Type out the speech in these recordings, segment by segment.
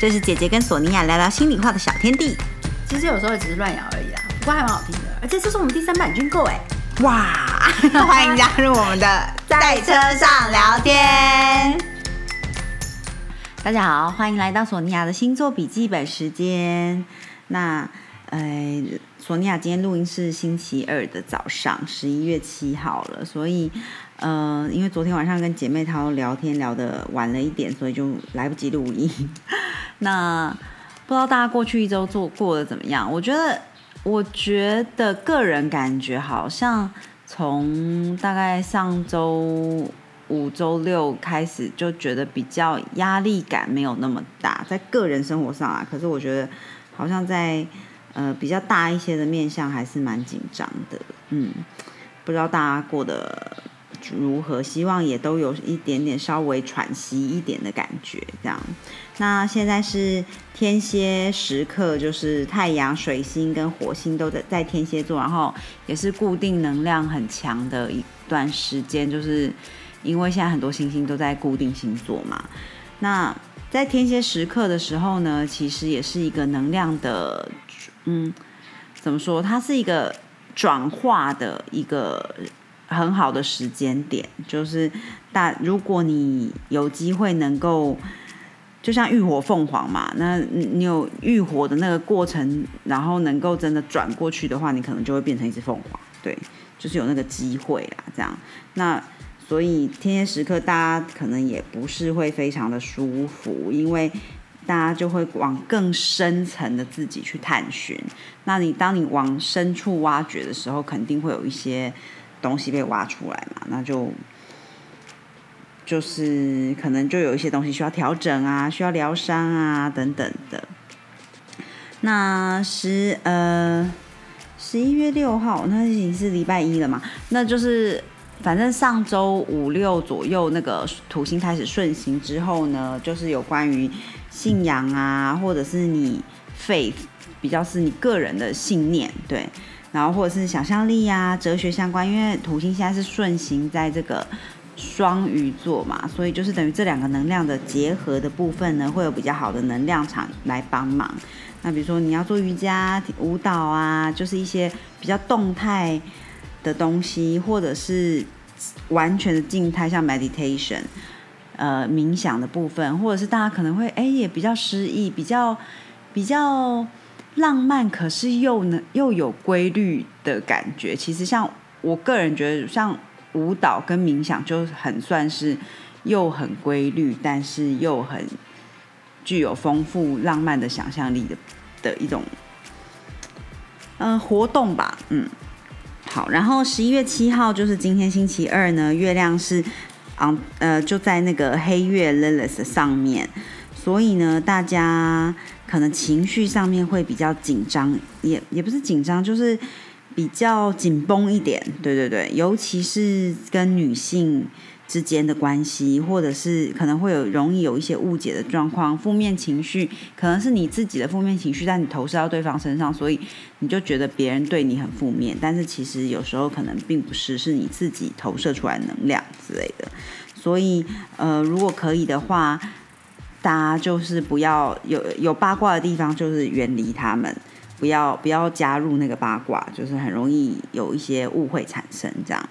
这是姐姐跟索尼娅聊聊心里话的小天地。其实有时候只是乱聊而已啦，不过还蛮好听的。而且这是我们第3版军购哎，哇！欢迎加入我们的在车上聊天。大家好，欢迎来到索尼娅的星座笔记本时间。那索尼娅今天录音是星期二的早上，11月7号了，所以因为昨天晚上跟姐妹淘聊天聊得晚了一点，所以就来不及录音。那不知道大家过去一周过得怎么样？我觉得个人感觉好像从大概上周五、周六开始就觉得比较压力感没有那么大，在个人生活上啊，可是我觉得好像在比较大一些的面向还是蛮紧张的，不知道大家过得如何，希望也都有一点点稍微喘息一点的感觉这样。那现在是天蝎时刻，就是太阳、水星跟火星都在天蝎座，然后也是固定能量很强的一段时间，就是因为现在很多行星都在固定星座嘛。那在天蝎时刻的时候呢，其实也是一个能量的怎么说，它是一个转化的一个很好的时间点，就是如果你有机会能够就像浴火凤凰嘛，那你有浴火的那个过程，然后能够真的转过去的话，你可能就会变成一只凤凰，对，就是有那个机会啦这样。那所以天蝎时刻大家可能也不是会非常的舒服，因为大家就会往更深层的自己去探寻，那你当你往深处挖掘的时候，肯定会有一些东西被挖出来嘛，那就是可能就有一些东西需要调整啊，需要疗伤啊等等的。那11月6号，那已经是礼拜一了嘛，那就是反正上周5、6左右那个土星开始顺行之后呢，就是有关于信仰啊，或者是你 faith 比较是你个人的信念，对，然后或者是想象力啊、哲学相关，因为土星现在是顺行在这个双鱼座嘛，所以就是等于这两个能量的结合的部分呢，会有比较好的能量场来帮忙。那比如说你要做瑜伽、舞蹈啊，就是一些比较动态的东西，或者是完全的静态，像 meditation 冥想的部分，或者是大家可能会也比较诗意，比较浪漫，可是又有规律的感觉。其实像我个人觉得，像舞蹈跟冥想就很算是又很规律，但是又很具有丰富浪漫的想象力的一种活动吧。好，然后11月7号就是今天星期二呢，月亮是就在那个黑月 Lilith 上面，所以呢大家可能情绪上面会比较紧张，也不是紧张，就是比较紧绷一点，对，尤其是跟女性之间的关系，或者是可能会容易有一些误解的状况，负面情绪可能是你自己的负面情绪，但你投射到对方身上，所以你就觉得别人对你很负面，但是其实有时候可能并不是，是你自己投射出来的能量之类的。所以如果可以的话，大家就是不要有八卦的地方，就是远离他们，不要加入那个八卦，就是很容易有一些误会产生这样。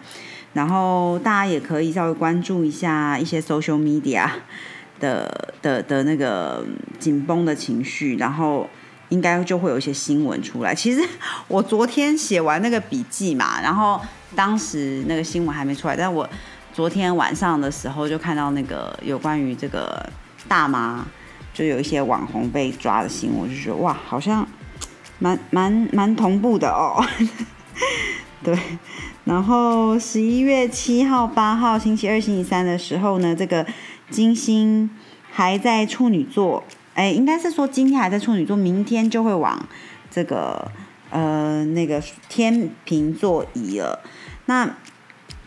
然后大家也可以稍微关注一下一些 social media 的那个紧绷的情绪，然后应该就会有一些新闻出来。其实我昨天写完那个笔记嘛，然后当时那个新闻还没出来，但我昨天晚上的时候就看到那个有关于这个大麻，就有一些网红被抓的新闻，我就觉得哇，好像蛮同步的哦。对，然后11月7号、8号星期二、星期三的时候呢，这个金星还在处女座，应该是说今天还在处女座，明天就会往这个那个天秤座移了。那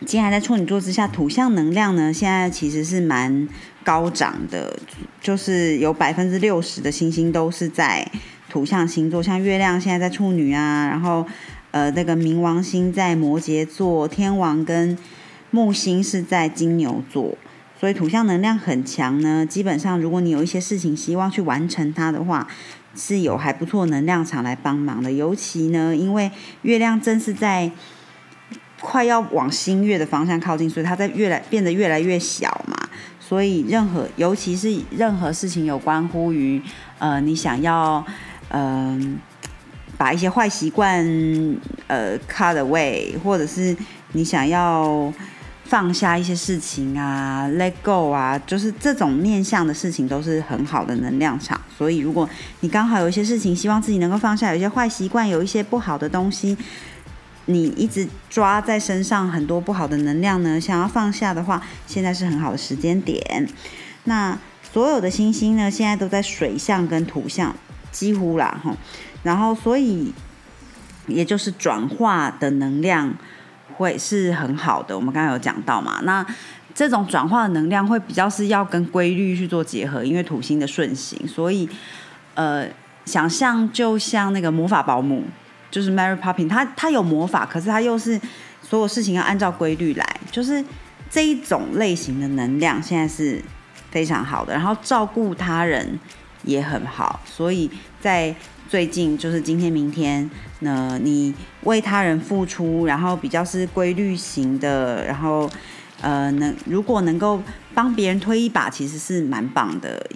今天还在处女座之下，土象能量呢，现在其实是蛮高涨的，就是有60%的星星都是在土象星座，像月亮现在在处女啊，然后那个冥王星在摩羯座，天王跟木星是在金牛座，所以土象能量很强呢，基本上如果你有一些事情希望去完成它的话，是有还不错能量场来帮忙的。尤其呢，因为月亮正是在快要往新月的方向靠近，所以它在变得越来越小嘛，所以尤其是任何事情有关乎于你想要把一些坏习惯cut away， 或者是你想要放下一些事情啊 let go 啊，就是这种面向的事情都是很好的能量场。所以如果你刚好有一些事情希望自己能够放下，有一些坏习惯，有一些不好的东西你一直抓在身上，很多不好的能量呢，想要放下的话，现在是很好的时间点。那所有的星星呢现在都在水象跟土象，几乎啦，然后所以也就是转化的能量会是很好的，我们刚才有讲到嘛。那这种转化的能量会比较是要跟规律去做结合，因为土星的顺行，所以想象就像那个魔法保姆，就是 Mary Poppins， 她有魔法，可是她又是所有事情要按照规律来，就是这一种类型的能量现在是非常好的，然后照顾他人也很好，所以在最近就是今天明天呢，你为他人付出，然后比较是规律型的，然后如果能够帮别人推一把，其实是蛮棒的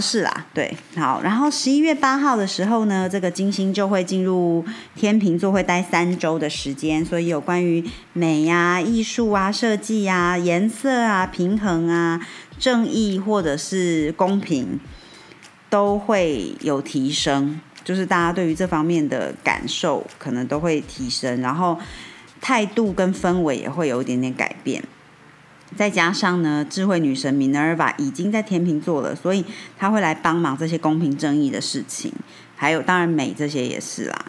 事啦，对，好。然后11月8号的时候呢，这个金星就会进入天秤座，会待3周的时间，所以有关于美啊、艺术啊、设计啊、颜色啊、平衡啊、正义或者是公平都会有提升，就是大家对于这方面的感受可能都会提升，然后态度跟氛围也会有一点点改变。再加上呢，智慧女神 Minerva 已经在天秤座了，所以她会来帮忙这些公平正义的事情，还有当然美这些也是啦，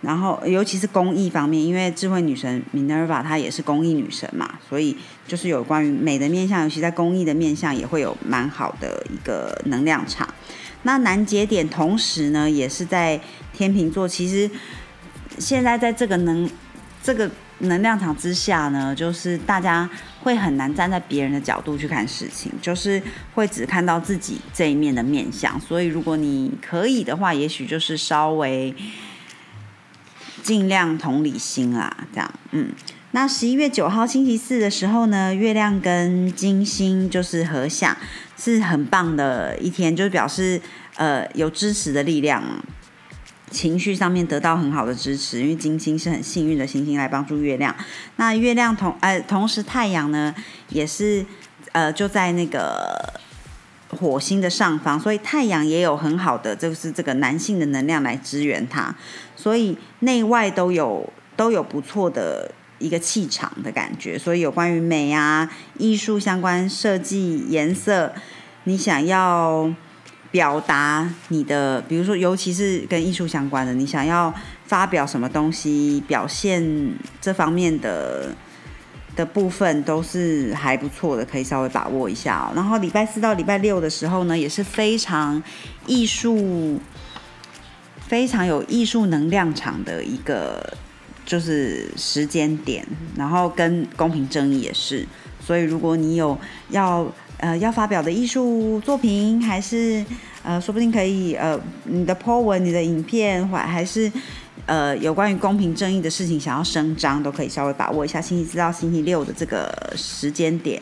然后尤其是公益方面，因为智慧女神 Minerva 她也是公益女神嘛，所以就是有关于美的面向，尤其在公益的面向也会有蛮好的一个能量场。那南节点同时呢也是在天秤座，其实现在在这个能量场之下呢，就是大家会很难站在别人的角度去看事情，就是会只看到自己这一面的面向，所以如果你可以的话，也许就是稍微尽量同理心啦，这样，那11月9号星期四的时候呢，月亮跟金星就是合相，是很棒的一天，就是表示有支持的力量，情绪上面得到很好的支持，因为金星是很幸运的行星来帮助月亮。那月亮同时太阳呢也是就在那个火星的上方，所以太阳也有很好的就是这个男性的能量来支援它，所以内外都有不错的一个气场的感觉。所以有关于美啊、艺术相关、设计、颜色，你想要表达你的，比如说尤其是跟艺术相关的，你想要发表什么东西，表现这方面的部分都是还不错的，可以稍微把握一下。然后礼拜四到礼拜六的时候呢，也是非常有艺术能量场的一个就是时间点，然后跟公平正义也是，所以如果你有要发表的艺术作品，还是说不定可以你的 po 文、你的影片，还是有关于公平正义的事情想要声张，都可以稍微把握一下星期四到星期六的这个时间点。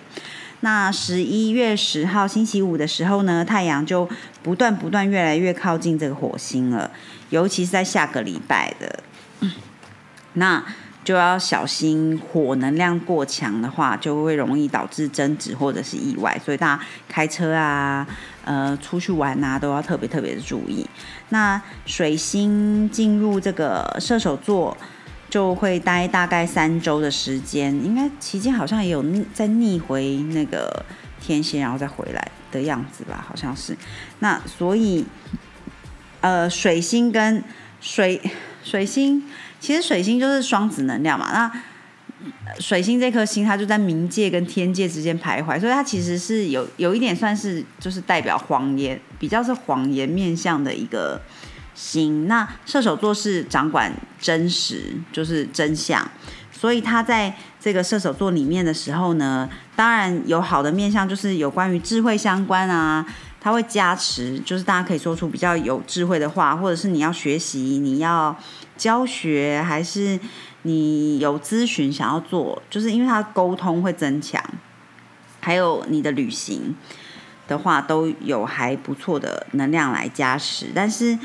那11月10号星期五的时候呢，太阳就不断越来越靠近这个火星了，尤其是在下个礼拜的，那就要小心，火能量过强的话，就会容易导致争执或者是意外，所以大家开车啊、出去玩啊，都要特别特别的注意。那水星进入这个射手座，就会待大概3周的时间，应该期间好像也有再逆回那个天蝎，然后再回来的样子吧，好像是。那所以，水星跟水星。其实水星就是双子能量嘛，那水星这颗星它就在冥界跟天界之间徘徊，所以它其实是有一点算是就是代表谎言，比较是谎言面向的一个行，那射手座是掌管真实，就是真相，所以他在这个射手座里面的时候呢，当然有好的面向，就是有关于智慧相关啊，他会加持，就是大家可以说出比较有智慧的话，或者是你要学习，你要教学，还是你有咨询想要做，就是因为他沟通会增强，还有你的旅行的话都有还不错的能量来加持，但是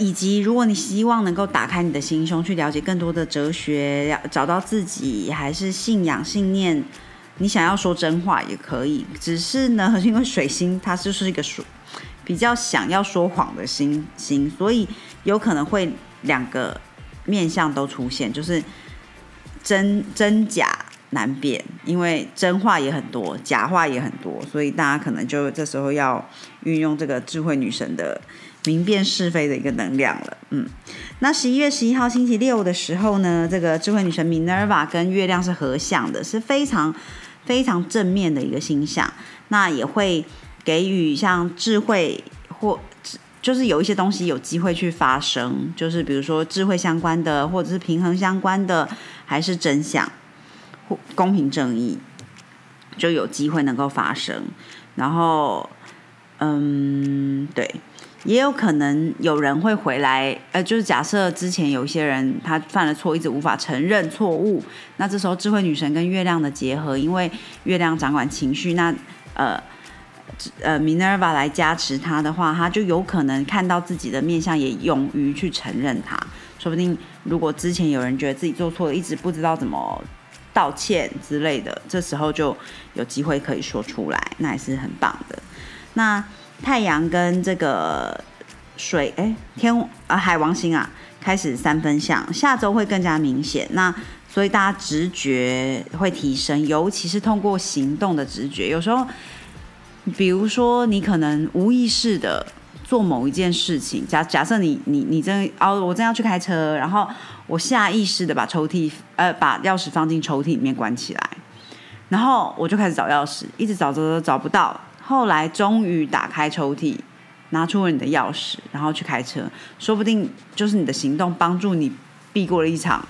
以及如果你希望能够打开你的心胸去了解更多的哲学，找到自己还是信仰信念，你想要说真话也可以，只是呢因为水星它就是一个比较想要说谎的星星，所以有可能会两个面向都出现，就是真假难辨，因为真话也很多，假话也很多，所以大家可能就这时候要运用这个智慧女神的明辨是非的一个能量了。那11月11号星期六的时候呢，这个智慧女神 Minerva 跟月亮是合相的，是非常非常正面的一个星象，那也会给予像智慧或就是有一些东西有机会去发生，就是比如说智慧相关的，或者是平衡相关的，还是真相公平正义就有机会能够发生，然后对，也有可能有人会回来，就是假设之前有一些人他犯了错一直无法承认错误，那这时候智慧女神跟月亮的结合，因为月亮掌管情绪，那Minerva 来加持他的话，他就有可能看到自己的面向，也勇于去承认他，说不定如果之前有人觉得自己做错了一直不知道怎么道歉之类的，这时候就有机会可以说出来，那也是很棒的。那太阳跟这个海王星啊开始三分相，下周会更加明显，那所以大家直觉会提升，尤其是通过行动的直觉，有时候比如说你可能无意识的做某一件事情，假设你我真要去开车，然后我下意识的把钥匙放进抽屉里面关起来，然后我就开始找钥匙，一直找不到，后来终于打开抽屉，拿出了你的钥匙，然后去开车，说不定就是你的行动帮助你避过了一场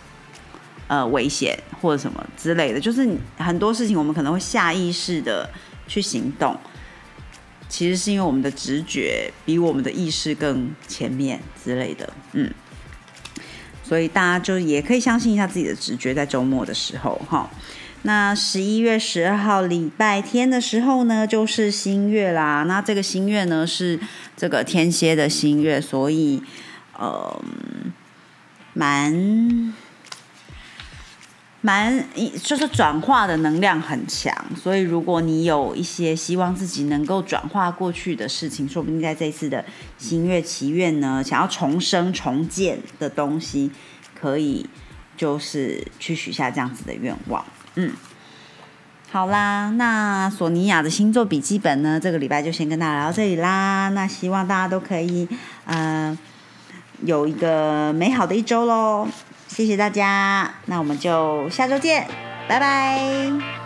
危险或者什么之类的，就是很多事情我们可能会下意识的去行动，其实是因为我们的直觉比我们的意识更前面之类的，所以大家就也可以相信一下自己的直觉，在周末的时候哈。那11月12号礼拜天的时候呢，就是新月啦。那这个新月呢是这个天蝎的新月，所以蛮就是转化的能量很强，所以如果你有一些希望自己能够转化过去的事情，说不定在这次的新月祈愿呢，想要重生重建的东西，可以就是去许下这样子的愿望。好啦，那索尼娅的星座笔记本呢，这个礼拜就先跟大家聊到这里啦。那希望大家都可以有一个美好的一周咯，谢谢大家，那我们就下周见，拜拜。